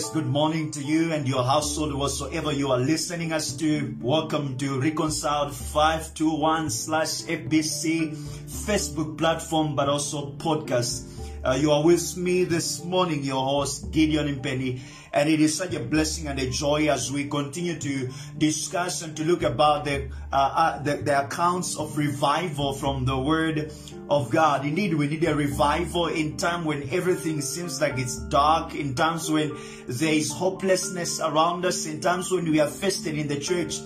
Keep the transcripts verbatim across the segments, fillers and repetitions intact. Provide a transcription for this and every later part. Yes, good morning to you and your household, whatsoever you are listening us to. Welcome to Reconciled Five Two One slash F B C Facebook platform, but also podcast. Uh, you are with me this morning, your host Gideon and Penny, and it is such a blessing and a joy as we continue to discuss and to look about the uh, uh, the, the accounts of revival from the Word of God. Indeed, we need a revival in time when everything seems like it's dark, in times when there is hopelessness around us, in times when we are fested in the church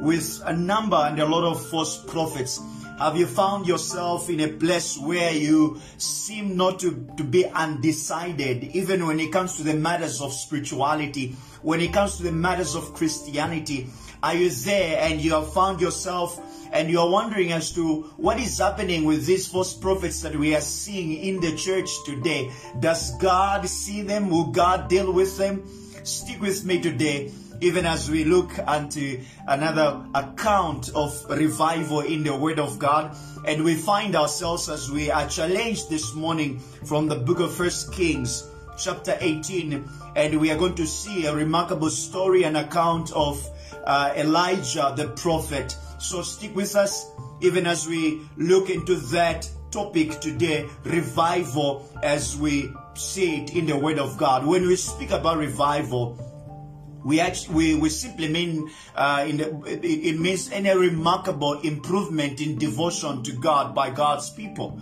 with a number and a lot of false prophets. Have you found yourself in a place where you seem not to, to be undecided, even when it comes to the matters of spirituality, when it comes to the matters of Christianity? Are you there and you have found yourself and you are wondering as to what is happening with these false prophets that we are seeing in the church today? Does God see them? Will God deal with them? Stick with me today, even as we look unto another account of revival in the Word of God. And we find ourselves as we are challenged this morning from the book of First Kings chapter eighteen. And we are going to see a remarkable story and account of uh, Elijah the prophet. So stick with us even as we look into that topic today, revival, as we see it in the Word of God. When we speak about revival, We, actually, we we simply mean uh, in the, it, it means any remarkable improvement in devotion to God by God's people.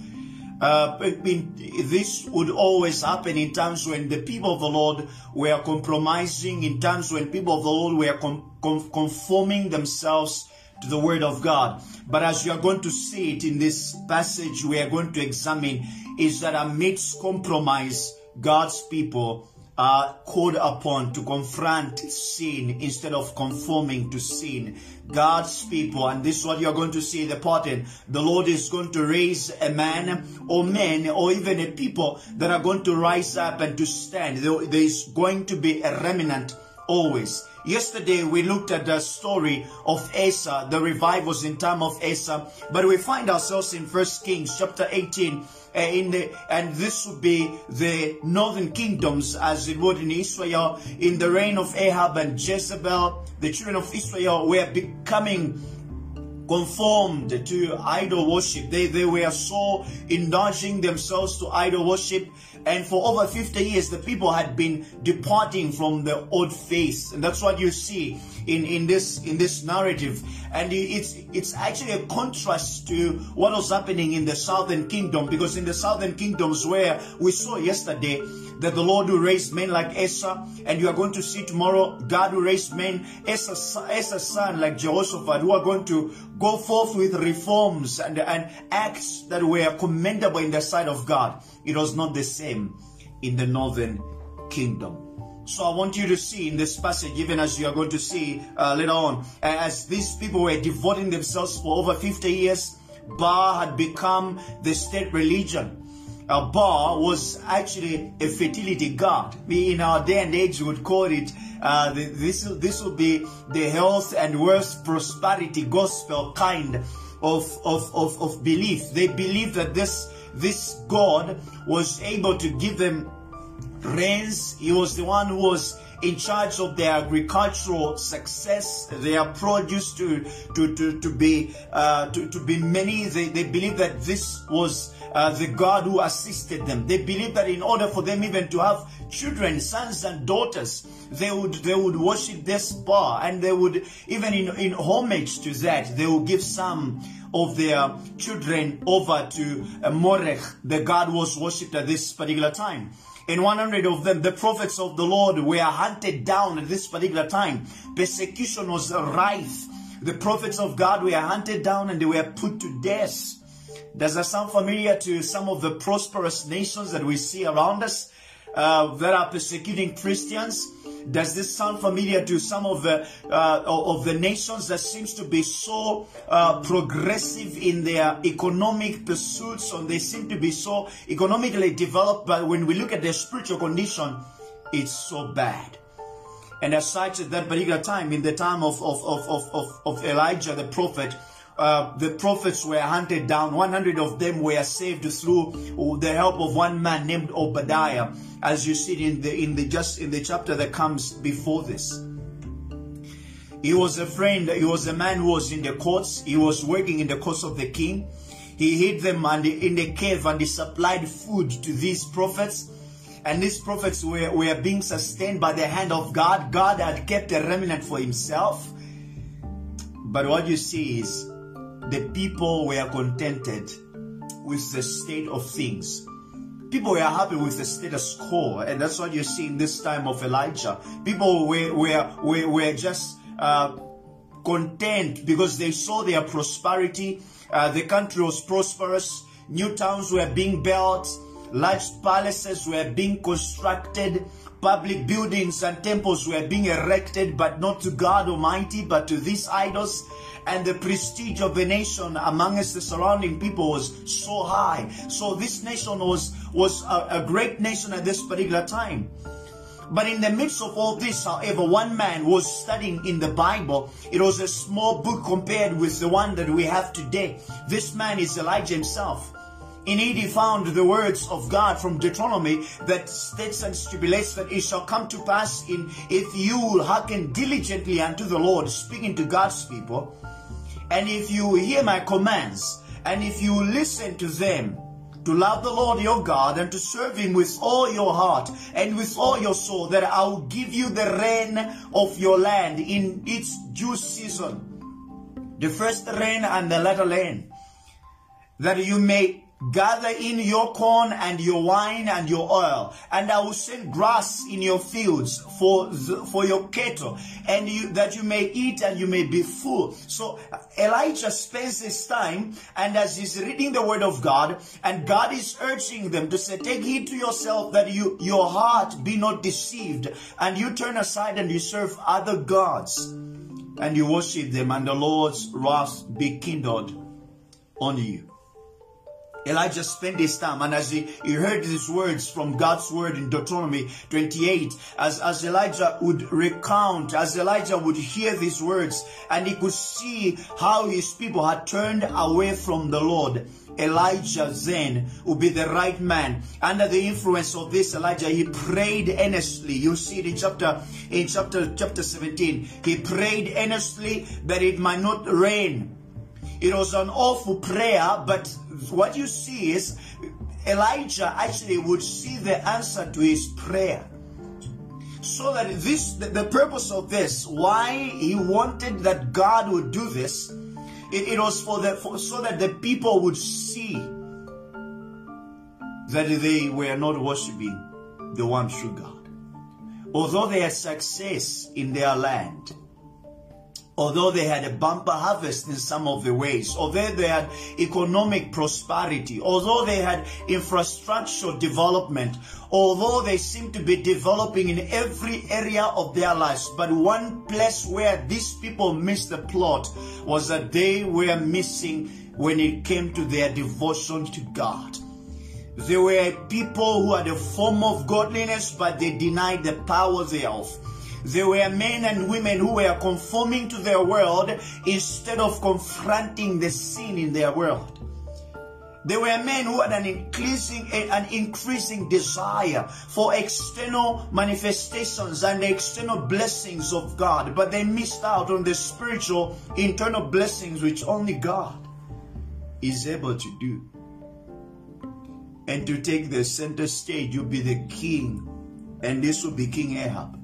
Uh, in, this would always happen in times when the people of the Lord were compromising, in times when people of the Lord were com, com, conforming themselves to the Word of God. But as you are going to see it in this passage we are going to examine, is that amidst compromise, God's people are called upon to confront sin instead of conforming to sin. God's people, and this is what you're going to see, the pattern. The Lord is going to raise a man or men or even a people that are going to rise up and to stand. There is going to be a remnant always. Yesterday we looked at the story of Asa, the revivals in time of Asa, but we find ourselves in First Kings chapter eighteen, uh, in the, and this would be the northern kingdoms as it would in Israel. In the reign of Ahab and Jezebel, the children of Israel were becoming conformed to idol worship. They, they were so indulging themselves to idol worship. And for over fifty years, the people had been departing from the old faith. And that's what you see in, in this in this narrative. And it's it's actually a contrast to what was happening in the southern kingdom. Because in the southern kingdoms, where we saw yesterday that the Lord will raise men like Asa, and you are going to see tomorrow, God will raise men, Asa's, Asa's son like Jehoshaphat, who are going to go forth with reforms and, and acts that were commendable in the sight of God. It was not the same in the northern kingdom. So I want you to see in this passage, even as you are going to see uh, later on, as these people were devoting themselves for over fifty years, Baal had become the state religion. Uh, Baal was actually a fertility god. We in our day and age would call it, uh, the, this, this will be the health and wealth prosperity gospel kind of, of, of, of belief. They believed that this This God was able to give them rains. He was the one who was in charge of their agricultural success, their produce to to to to be uh, to to be many. They they believed that this was uh, the God who assisted them. They believed that in order for them even to have children, sons and daughters, they would they would worship this Baal, and they would even in in homage to that they would give some of their children over to Morech, the god was worshipped at this particular time. And one hundred of them, the prophets of the Lord, were hunted down at this particular time. Persecution was rife. The prophets of God were hunted down and they were put to death. Does that sound familiar to some of the prosperous nations that we see around us uh, that are persecuting Christians? Does this sound familiar to some of the uh, of the nations that seems to be so uh, progressive in their economic pursuits, or they seem to be so economically developed, but when we look at their spiritual condition, it's so bad? And as such, at that particular time, in the time of of of of, of Elijah the prophet, uh, the prophets were hunted down. one hundred of them were saved through the help of one man named Obadiah, as you see in the in the just in the chapter that comes before this. He was a friend. He was a man who was in the courts. He was working in the courts of the king. He hid them in the cave, and he supplied food to these prophets. And these prophets were, were being sustained by the hand of God. God had kept a remnant for himself. But what you see is the people were contented with the state of things. People were happy with the status quo. And that's what you see in this time of Elijah. People were, were, were, were just uh, content because they saw their prosperity. Uh, the country was prosperous. New towns were being built. Large palaces were being constructed, public buildings and temples were being erected, but not to God Almighty, but to these idols. And the prestige of the nation amongst the surrounding people was so high. So this nation was, was a, a great nation at this particular time. But in the midst of all this, however, one man was studying in the Bible. It was a small book compared with the one that we have today. This man is Elijah himself. In it he found the words of God from Deuteronomy that states and stipulates that it shall come to pass in if you will hearken diligently unto the Lord, speaking to God's people, and if you hear my commands, and if you listen to them, to love the Lord your God and to serve him with all your heart and with all your soul, that I will give you the rain of your land in its due season, the first rain and the latter rain, that you may gather in your corn and your wine and your oil, and I will send grass in your fields for the, for your cattle, and you, that you may eat and you may be full. So Elijah spends his time, and as he's reading the word of God, and God is urging them to say, take heed to yourself that you, your heart be not deceived, and you turn aside and you serve other gods, and you worship them, and the Lord's wrath be kindled on you. Elijah spent his time, and as he, he heard these words from God's word in Deuteronomy twenty-eight, as, as Elijah would recount, as Elijah would hear these words, and he could see how his people had turned away from the Lord, Elijah then would be the right man. Under the influence of this Elijah, he prayed earnestly. You see it in chapter, in chapter, chapter seventeen. He prayed earnestly that it might not rain. It was an awful prayer, but what you see is Elijah actually would see the answer to his prayer. So that this, the purpose of this, why he wanted that God would do this, it, it was for the, for, so that the people would see that they were not worshiping the one true God. Although they had success in their land, although they had a bumper harvest in some of the ways, although they had economic prosperity, although they had infrastructure development, although they seemed to be developing in every area of their lives, but one place where these people missed the plot was that they were missing when it came to their devotion to God. They were people who had a form of godliness, but they denied the power thereof. There were men and women who were conforming to their world instead of confronting the sin in their world. There were men who had an increasing, an increasing desire for external manifestations and the external blessings of God, but they missed out on the spiritual internal blessings which only God is able to do. And to take the center stage, you'll be the king, and this will be King Ahab.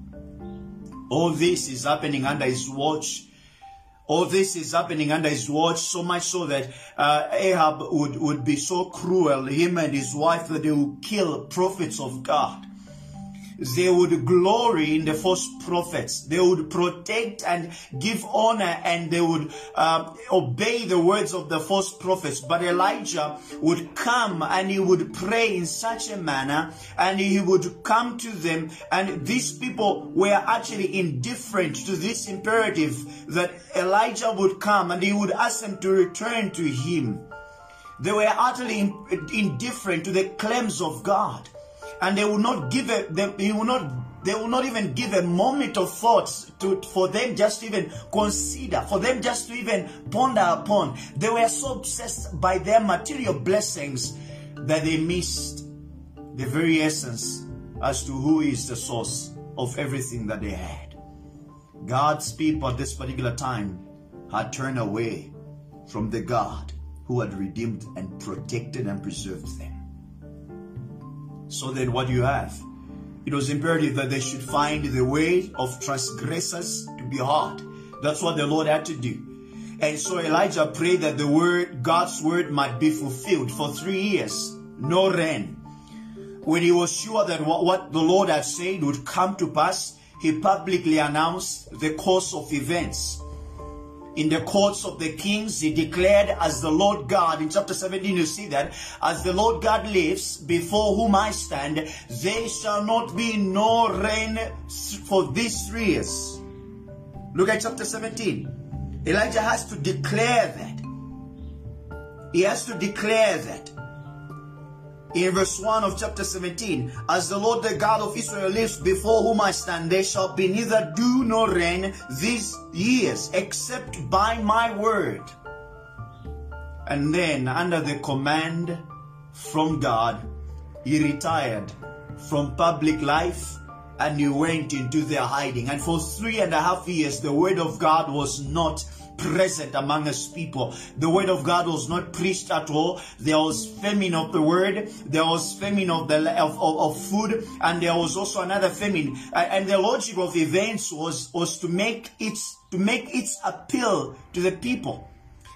All this is happening under his watch. All this is happening under his watch, so much so that uh, Ahab would, would be so cruel, him and his wife, that they would kill prophets of God. They would glory in the false prophets. They would protect and give honor, and they would uh, obey the words of the false prophets. But Elijah would come and he would pray in such a manner, and he would come to them. And these people were actually indifferent to this imperative that Elijah would come, and he would ask them to return to him. They were utterly indifferent to the claims of God. And they will not give a, they, he will not They will not even give a moment of thoughts to, for them just to even consider, for them just to even ponder upon. They were so obsessed by their material blessings that they missed the very essence as to who is the source of everything that they had. God's people at this particular time had turned away from the God who had redeemed and protected and preserved them. So then what do you have? It was imperative that they should find the way of transgressors to be hard. That's what the Lord had to do. And so Elijah prayed that the word, God's word, might be fulfilled. For three years, no rain. When he was sure that what, what the Lord had said would come to pass, he publicly announced the course of events. In the courts of the kings, he declared, as the Lord God, in chapter seventeen, you see that, as the Lord God lives, before whom I stand, there shall not be no rain for these three years. Look at chapter seventeen. Elijah has to declare that. He has to declare that. In verse one of chapter seventeen, as the Lord the God of Israel lives, before whom I stand, there shall be neither dew nor rain these years, except by my word. And then, under the command from God, he retired from public life and he went into their hiding. And for three and a half years, the word of God was not present among his people. The word of God was not preached at all. There was famine of the word. There was famine of the of, of, of food, and there was also another famine. And the logic of events was was to make its to make its appeal to the people.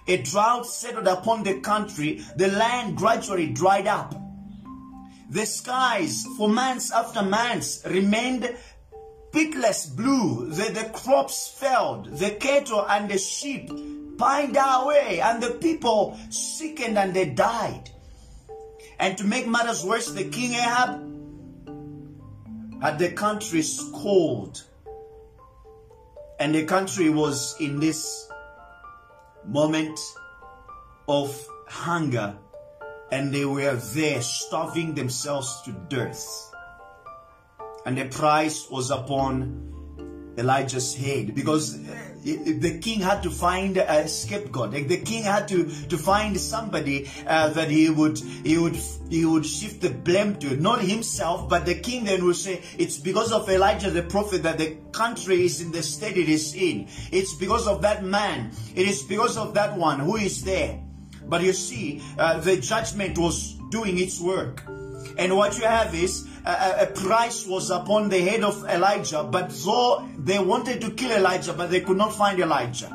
A drought settled upon the country. The land gradually dried up. The skies for months after months remained pitless blue, the, the crops failed, the cattle and the sheep pined away, and the people sickened and they died. And to make matters worse, the king Ahab had the country cold, and the country was in this moment of hunger, and they were there starving themselves to death. And the price was upon Elijah's head, because the king had to find a scapegoat. The king had to, to find somebody uh, that he would he would he would shift the blame to, not himself, but the king then would say, it's because of Elijah the prophet that the country is in the state it is in. It's because of that man. It is because of that one who is there. But you see, uh, the judgment was doing its work. And what you have is, a, a price was upon the head of Elijah, but though they wanted to kill Elijah, but they could not find Elijah.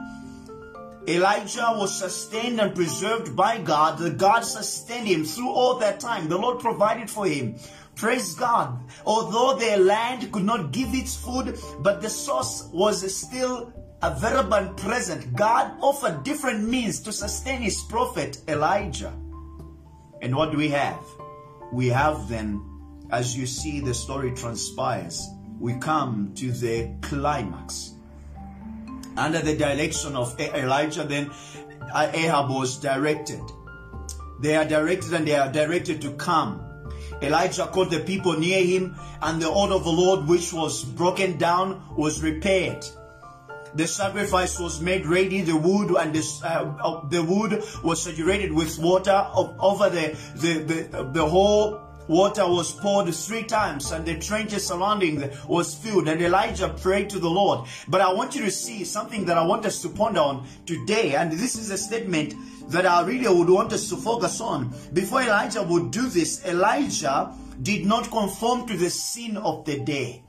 Elijah was sustained and preserved by God. The God sustained him through all that time. The Lord provided for him. Praise God. Although their land could not give its food, but the source was still available and present. God offered different means to sustain his prophet Elijah. And what do we have? We have then, as you see the story transpires, we come to the climax. Under the direction of Elijah, then Ahab was directed. They are directed and they are directed to come. Elijah called the people near him, and the altar of the Lord, which was broken down, was repaired. The sacrifice was made ready. The wood and the, uh, the wood was saturated with water. Over the, the, the, the whole water was poured three times, and the trenches surrounding was filled. And Elijah prayed to the Lord. But I want you to see something that I want us to ponder on today. And this is a statement that I really would want us to focus on. Before Elijah would do this, Elijah did not conform to the sin of the day.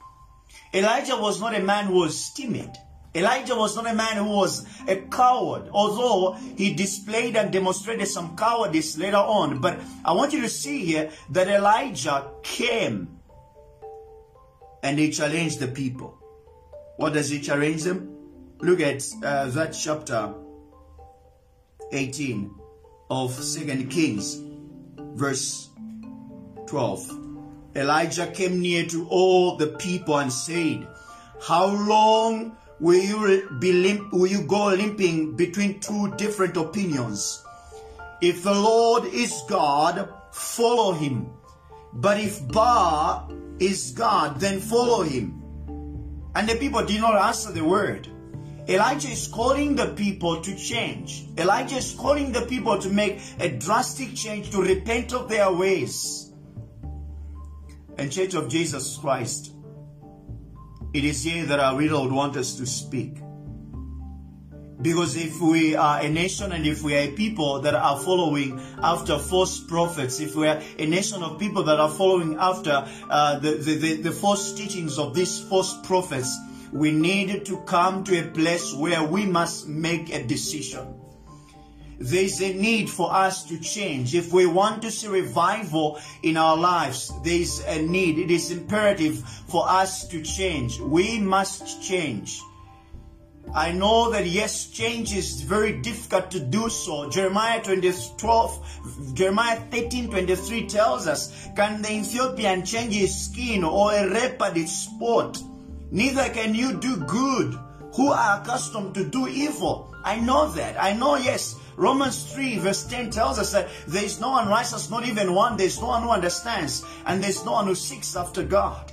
Elijah was not a man who was timid. Elijah was not a man who was a coward, although he displayed and demonstrated some cowardice later on. But I want you to see here that Elijah came and he challenged the people. What does he challenge them? Look at uh, that chapter eighteen of Second Kings, verse twelve. Elijah came near to all the people and said, how long Will you, be limp, will you go limping between two different opinions? If the Lord is God, follow him. But if Baal is God, then follow him. And the people did not answer the word. Elijah is calling the people to change. Elijah is calling the people to make a drastic change, to repent of their ways. And Church of Jesus Christ, it is here that I really would want us to speak. Because if we are a nation and if we are a people that are following after false prophets, if we are a nation of people that are following after uh, the, the, the, the false teachings of these false prophets, we need to come to a place where we must make a decision. There is a need for us to change. If we want to see revival in our lives, there is a need. It is imperative for us to change. We must change. I know that yes, change is very difficult to do so. Jeremiah twelve, Jeremiah thirteen twenty-three tells us, "Can the Ethiopian change his skin or a leopard its spot? Neither can you do good who are accustomed to do evil." I know that. I know, yes. Romans three verse ten tells us that there is no one righteous, not even one. There is no one who understands, and there is no one who seeks after God.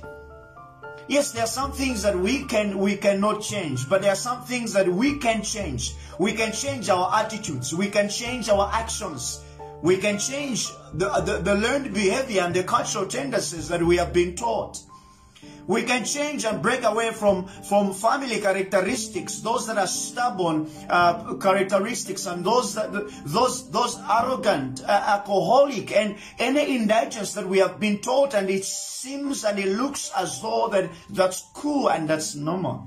Yes, there are some things that we can we cannot change, but there are some things that we can change. We can change our attitudes. We can change our actions. We can change the, the, the learned behavior and the cultural tendencies that we have been taught. We can change and break away from, from family characteristics, those that are stubborn uh, characteristics, and those that, those those arrogant, uh, alcoholic, and any indulgence that we have been taught, and it seems and it looks as though that that's cool and that's normal.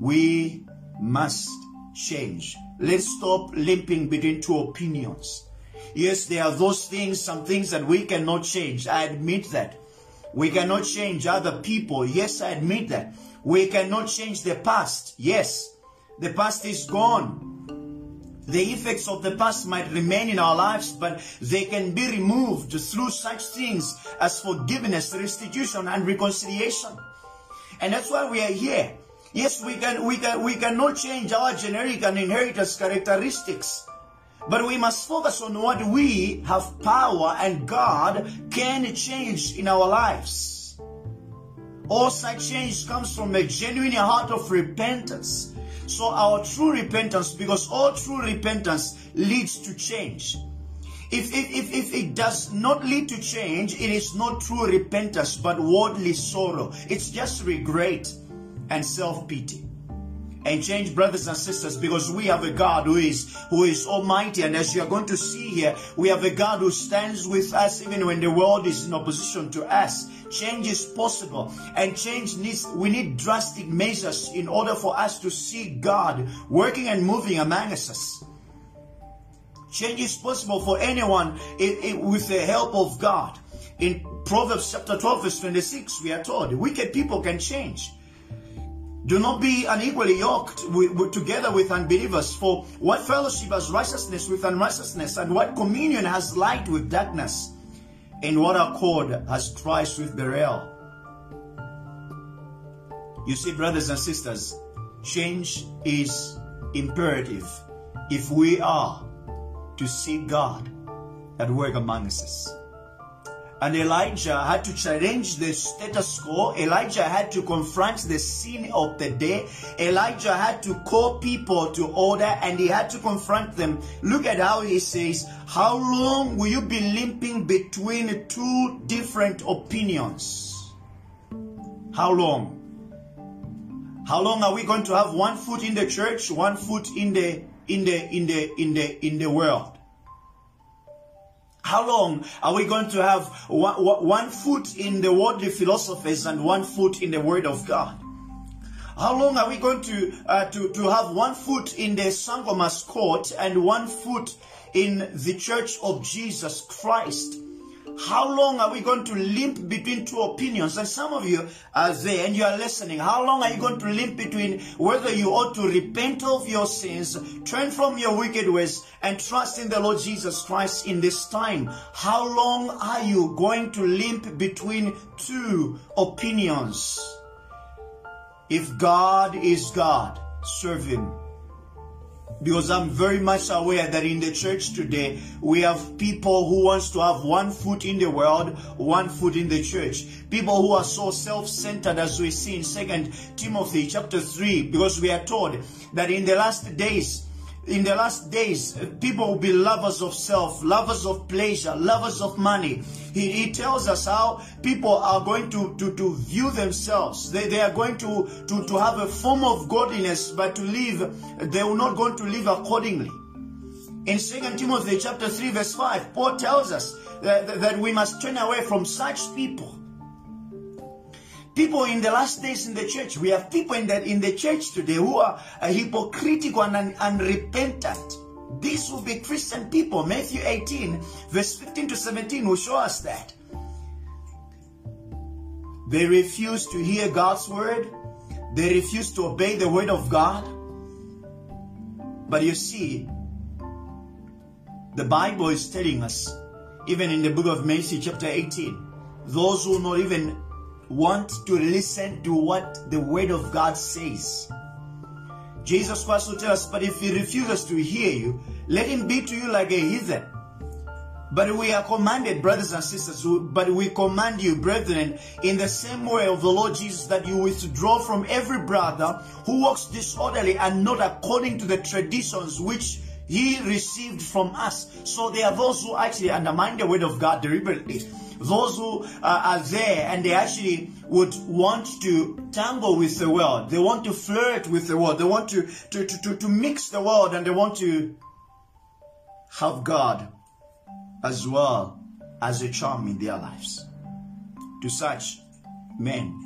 We must change. Let's stop limping between two opinions. Yes, there are those things, some things that we cannot change. I admit that. We cannot change other people. Yes, I admit that. We cannot change the past. Yes, the past is gone. The effects of the past might remain in our lives, but they can be removed through such things as forgiveness, restitution, and reconciliation. And that's why we are here. Yes, we can, we can, we cannot change our generic and inheritance characteristics. But we must focus on what we have power and God can change in our lives. All such change comes from a genuine heart of repentance. So our true repentance, because all true repentance leads to change. If, if, if, if it does not lead to change, it is not true repentance, but worldly sorrow. It's just regret and self-pity. And change, brothers and sisters, because we have a God who is who is almighty. And as you are going to see here, we have a God who stands with us even when the world is in opposition to us. Change is possible, and change needs, we need drastic measures in order for us to see God working and moving among us. Change is possible for anyone it, it, with the help of God. In Proverbs chapter twelve verse twenty-six, we are told, wicked people can change. Do not be unequally yoked with, with, together with unbelievers, for what fellowship has righteousness with unrighteousness, and what communion has light with darkness, and what accord has Christ with Belial? You see, brothers and sisters, change is imperative if we are to see God at work among us. And Elijah had to challenge the status quo. Elijah had to confront the sin of the day. Elijah had to call people to order, and he had to confront them. Look at how he says, "How long will you be limping between two different opinions? How long? How long are we going to have one foot in the church, one foot in the in the in the in the in the world? How long are we going to have one, one foot in the worldly philosophies and one foot in the Word of God? How long are we going to uh, to, to have one foot in the Sangomas court and one foot in the Church of Jesus Christ? How long are we going to limp between two opinions?" And some of you are there and you are listening. How long are you going to limp between whether you ought to repent of your sins, turn from your wicked ways, and trust in the Lord Jesus Christ in this time? How long are you going to limp between two opinions? If God is God, serve Him. Because I'm very much aware that in the church today, we have people who wants to have one foot in the world, one foot in the church. People who are so self-centered, as we see in Second Timothy chapter three, because we are told that in the last days, in the last days, people will be lovers of self, lovers of pleasure, lovers of money. He, he tells us how people are going to, to, to view themselves. They, they are going to, to, to have a form of godliness, but to live, they are not going to live accordingly. In Second Timothy chapter three, verse five, Paul tells us that, that we must turn away from such people. People in the last days in the church, we have people in the, in the church today who are uh, hypocritical and unrepentant. These will be Christian people. Matthew eighteen, verse fifteen to seventeen will show us that. They refuse to hear God's word. They refuse to obey the word of God. But you see, the Bible is telling us, even in the book of Matthew chapter eighteen, those who not even want to listen to what the word of God says. Jesus Christ will tell us, but if he refuses to hear you, let him be to you like a heathen. But we are commanded, brothers and sisters, but we command you, brethren, in the same way of the Lord Jesus, that you withdraw from every brother who walks disorderly and not according to the traditions which he received from us. So there are those who actually undermine the word of God deliberately. Those who are there and they actually would want to tangle with the world. They want to flirt with the world. They want to, to, to, to mix the world, and they want to have God as well as a charm in their lives. To such men,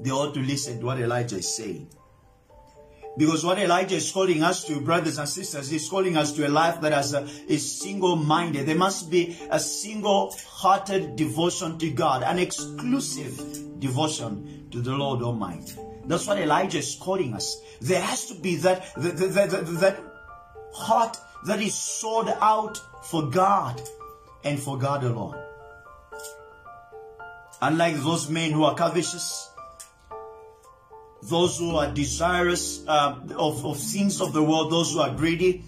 they ought to listen to what Elijah is saying. Because what Elijah is calling us to, brothers and sisters, he's calling us to a life that has a, is single-minded. There must be a single-hearted devotion to God, an exclusive devotion to the Lord Almighty. That's what Elijah is calling us. There has to be that, that, that, that, that heart that is sold out for God and for God alone. Unlike those men who are covetous, those who are desirous uh, of, of things of the world, those who are greedy,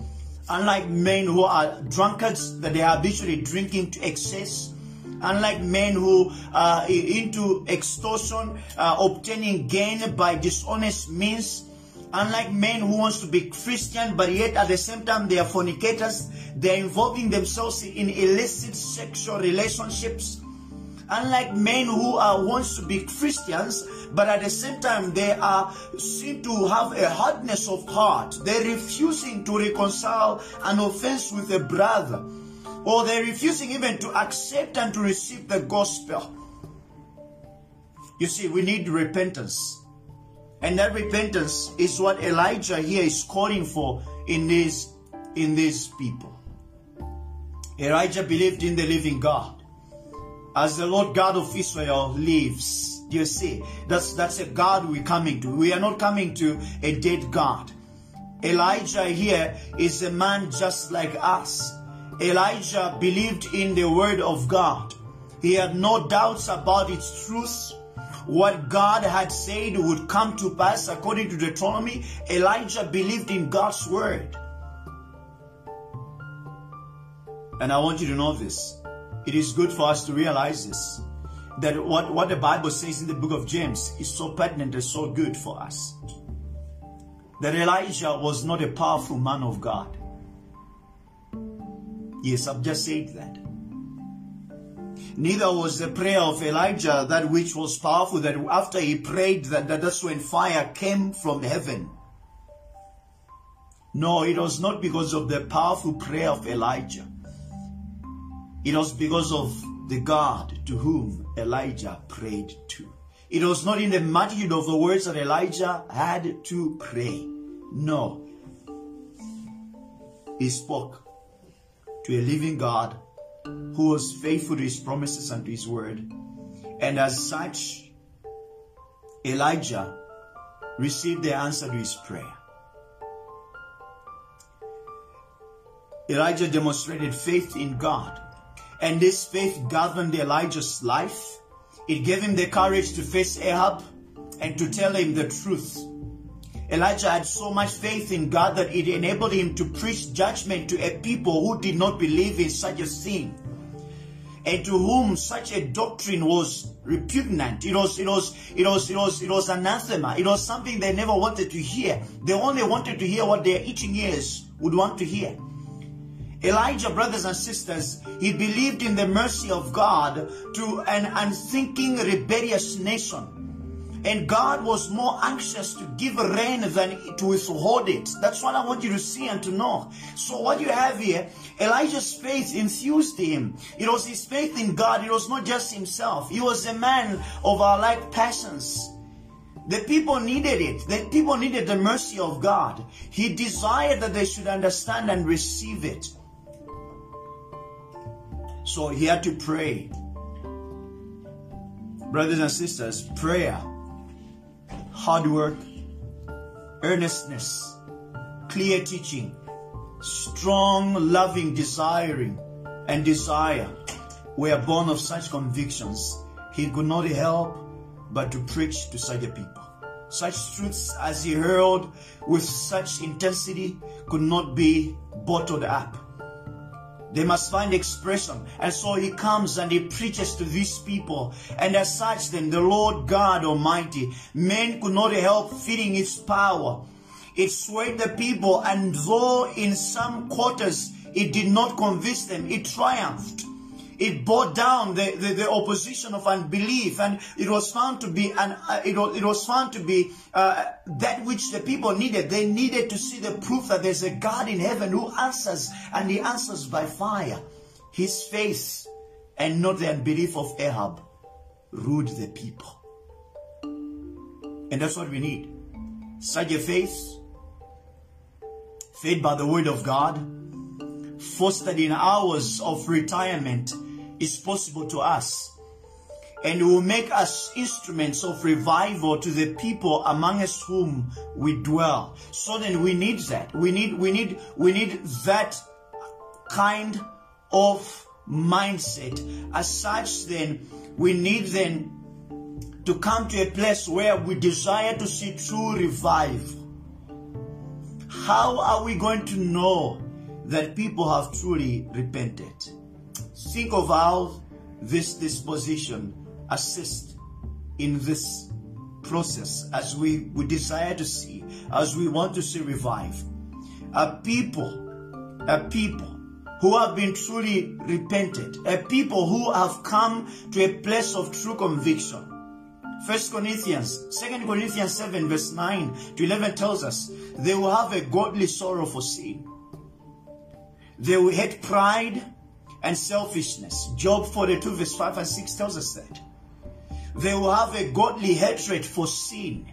unlike men who are drunkards, that they are habitually drinking to excess, unlike men who are into extortion, uh, obtaining gain by dishonest means, unlike men who wants to be Christian, but yet at the same time they are fornicators, they are involving themselves in illicit sexual relationships, unlike men who are wants to be Christians, but at the same time they are seen to have a hardness of heart. They're refusing to reconcile an offense with a brother, or they're refusing even to accept and to receive the gospel. You see, we need repentance. And that repentance is what Elijah here is calling for in these, in these people. Elijah believed in the living God. As the Lord God of Israel lives, do you see? That's, that's a God we're coming to. We are not coming to a dead God. Elijah here is a man just like us. Elijah believed in the word of God. He had no doubts about its truth. What God had said would come to pass according to Deuteronomy. Elijah believed in God's word. And I want you to know this. It is good for us to realize this, that what, what the Bible says in the book of James is so pertinent and so good for us. That Elijah was not a powerful man of God. Yes, I've just said that. Neither was the prayer of Elijah that which was powerful, that after he prayed, that, that that's when fire came from heaven. No, it was not because of the powerful prayer of Elijah. It was because of the God to whom Elijah prayed to. It was not in the multitude of the words that Elijah had to pray. No. He spoke to a living God who was faithful to his promises and to his word. And as such, Elijah received the answer to his prayer. Elijah demonstrated faith in God. And this faith governed Elijah's life. It gave him the courage to face Ahab and to tell him the truth. Elijah had so much faith in God that it enabled him to preach judgment to a people who did not believe in such a sin, and to whom such a doctrine was repugnant. It was, it was, it was, it was, it was anathema. It was something they never wanted to hear. They only wanted to hear what their itching ears would want to hear. Elijah, brothers and sisters, he believed in the mercy of God to an unthinking, rebellious nation. And God was more anxious to give rain than to withhold it. That's what I want you to see and to know. So what you have here, Elijah's faith infused him. It was his faith in God. It was not just himself. He was a man of our like passions. The people needed it. The people needed the mercy of God. He desired that they should understand and receive it. So he had to pray. Brothers and sisters, prayer, hard work, earnestness, clear teaching, strong, loving, desiring, and desire were born of such convictions. He could not help but to preach to such a people. Such truths as he hurled with such intensity could not be bottled up. They must find expression. And so he comes and he preaches to these people. And as such, then, the Lord God Almighty, man could not help feeling its power. It swayed the people, and though in some quarters it did not convince them, it triumphed. It bore down the, the, the opposition of unbelief, and it was found to be an uh, it, was, it was found to be uh, that which the people needed. They needed to see the proof that there's a God in heaven who answers, and he answers by fire. His faith and not the unbelief of Ahab ruled the people. And that's what we need. Such a faith, fed by the word of God, fostered in hours of retirement, is possible to us, and will make us instruments of revival to the people amongst whom we dwell. So then we need that. We need, we need, we need that kind of mindset. As such, then, we need then to come to a place where we desire to see true revival. How are we going to know that people have truly repented? Think of how this disposition assists in this process as we, we desire to see, as we want to see revive. A people, a people who have been truly repented, a people who have come to a place of true conviction. First Corinthians, Second Corinthians seven, verse nine to eleven tells us they will have a godly sorrow for sin. They will hate pride and selfishness. Job forty-two, verse five and six tells us that. They will have a godly hatred for sin.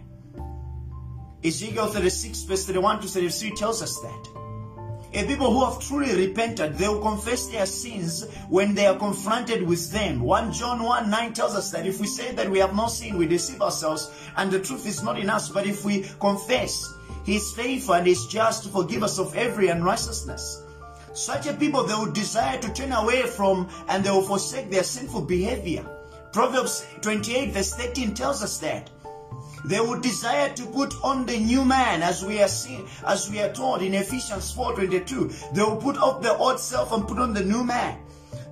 Ezekiel thirty-six, verse thirty-one to thirty-three tells us that. A people who have truly repented, they will confess their sins when they are confronted with them. First John one nine tells us that if we say that we have no sin, we deceive ourselves, and the truth is not in us. But if we confess, he is faithful and is just to forgive us of every unrighteousness. Such a people, they will desire to turn away from, and they will forsake their sinful behavior. Proverbs twenty-eight verse thirteen tells us that. They would desire to put on the new man, as we are seen, as we are told in Ephesians four twenty-two. They will put off the old self and put on the new man.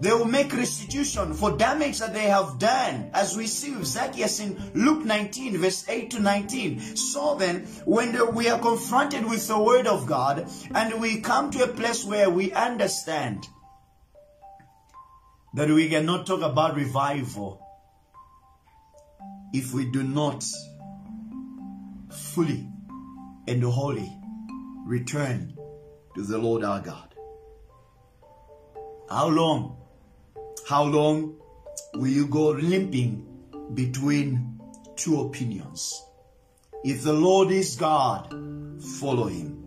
They will make restitution for damage that they have done, as we see with Zacchaeus in Luke nineteen, verse eight to nineteen. So then, when we are confronted with the word of God, and we come to a place where we understand that we cannot talk about revival if we do not fully and wholly return to the Lord our God. How long, how long will you go limping between two opinions? If the Lord is God, follow him.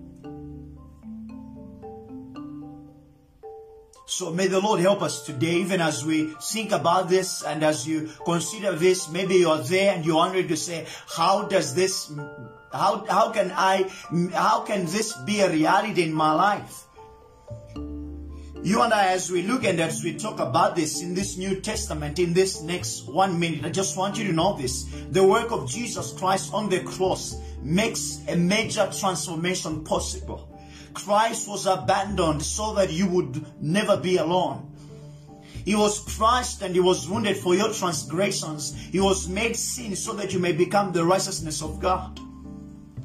So may the Lord help us today, even as we think about this and as you consider this. Maybe you are there and you're wondering to say, how does this, how, how can I, how can this be a reality in my life? You and I, as we look and as we talk about this in this New Testament, in this next one minute, I just want you to know this. The work of Jesus Christ on the cross makes a major transformation possible. Christ was abandoned so that you would never be alone. He was crushed and he was wounded for your transgressions. He was made sin so that you may become the righteousness of God.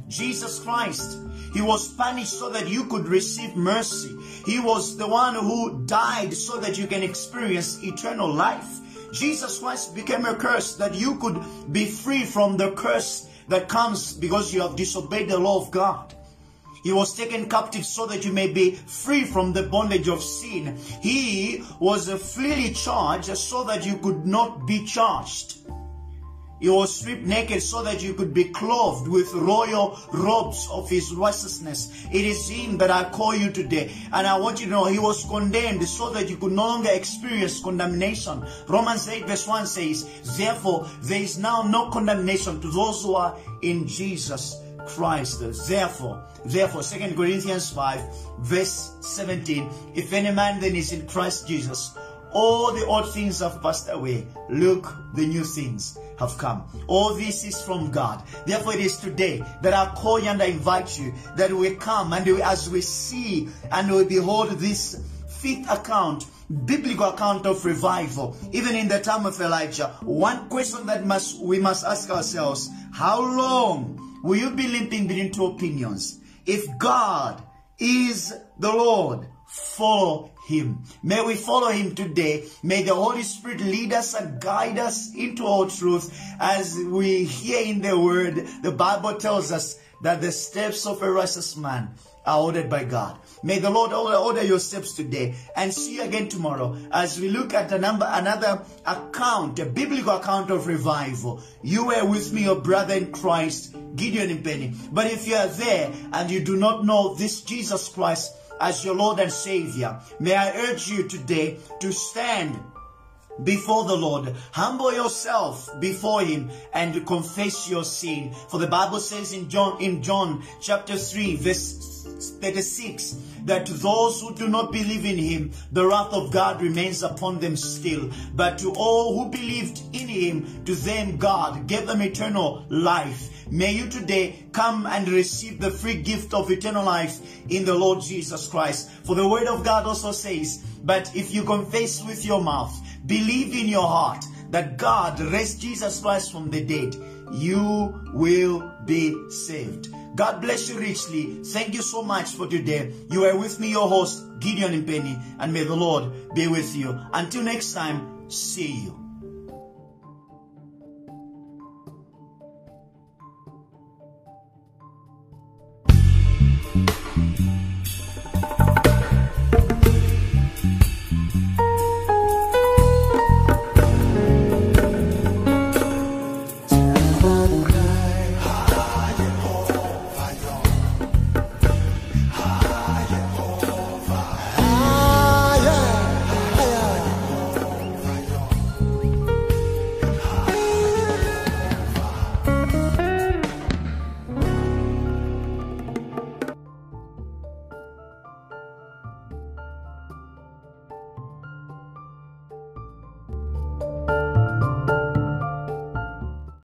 Jesus Christ, he was punished so that you could receive mercy. He was the one who died so that you can experience eternal life. Jesus Christ became a curse that you could be free from the curse that comes because you have disobeyed the law of God. He was taken captive so that you may be free from the bondage of sin. He was freely charged so that you could not be charged. He was stripped naked so that you could be clothed with royal robes of his righteousness. It is him that I call you today. And I want you to know he was condemned so that you could no longer experience condemnation. Romans eight verse one says, therefore, there is now no condemnation to those who are in Jesus Christ. Therefore, therefore, Second Corinthians five verse seventeen, if any man then is in Christ Jesus, all the old things have passed away. Look, the new things have come. All this is from God. Therefore, it is today that I call you and I invite you that we come and we, as we see and we behold this fifth account, biblical account of revival, even in the time of Elijah, one question that must we must ask ourselves, how long will you be limping between two opinions? If God is the Lord, follow him. May we follow him today. May the Holy Spirit lead us and guide us into all truth. As we hear in the word, the Bible tells us that the steps of a righteous man are ordered by God. May the Lord order your steps today, and see you again tomorrow as we look at a number, another account, a biblical account of revival. You were with me, your brother in Christ, Gideon and Penny. But if you are there and you do not know this Jesus Christ as your Lord and Savior, may I urge you today to stand before the Lord. Humble yourself before him and confess your sin. For the Bible says in John, in John chapter three, verse thirty-six, that to those who do not believe in him, the wrath of God remains upon them still. But to all who believed in him, to them God gave them eternal life. May you today come and receive the free gift of eternal life in the Lord Jesus Christ. For the word of God also says, but if you confess with your mouth, believe in your heart that God raised Jesus Christ from the dead, you will be saved. God bless you richly. Thank you so much for today. You are with me, your host, Gideon and Penny, and may the Lord be with you. Until next time, see you.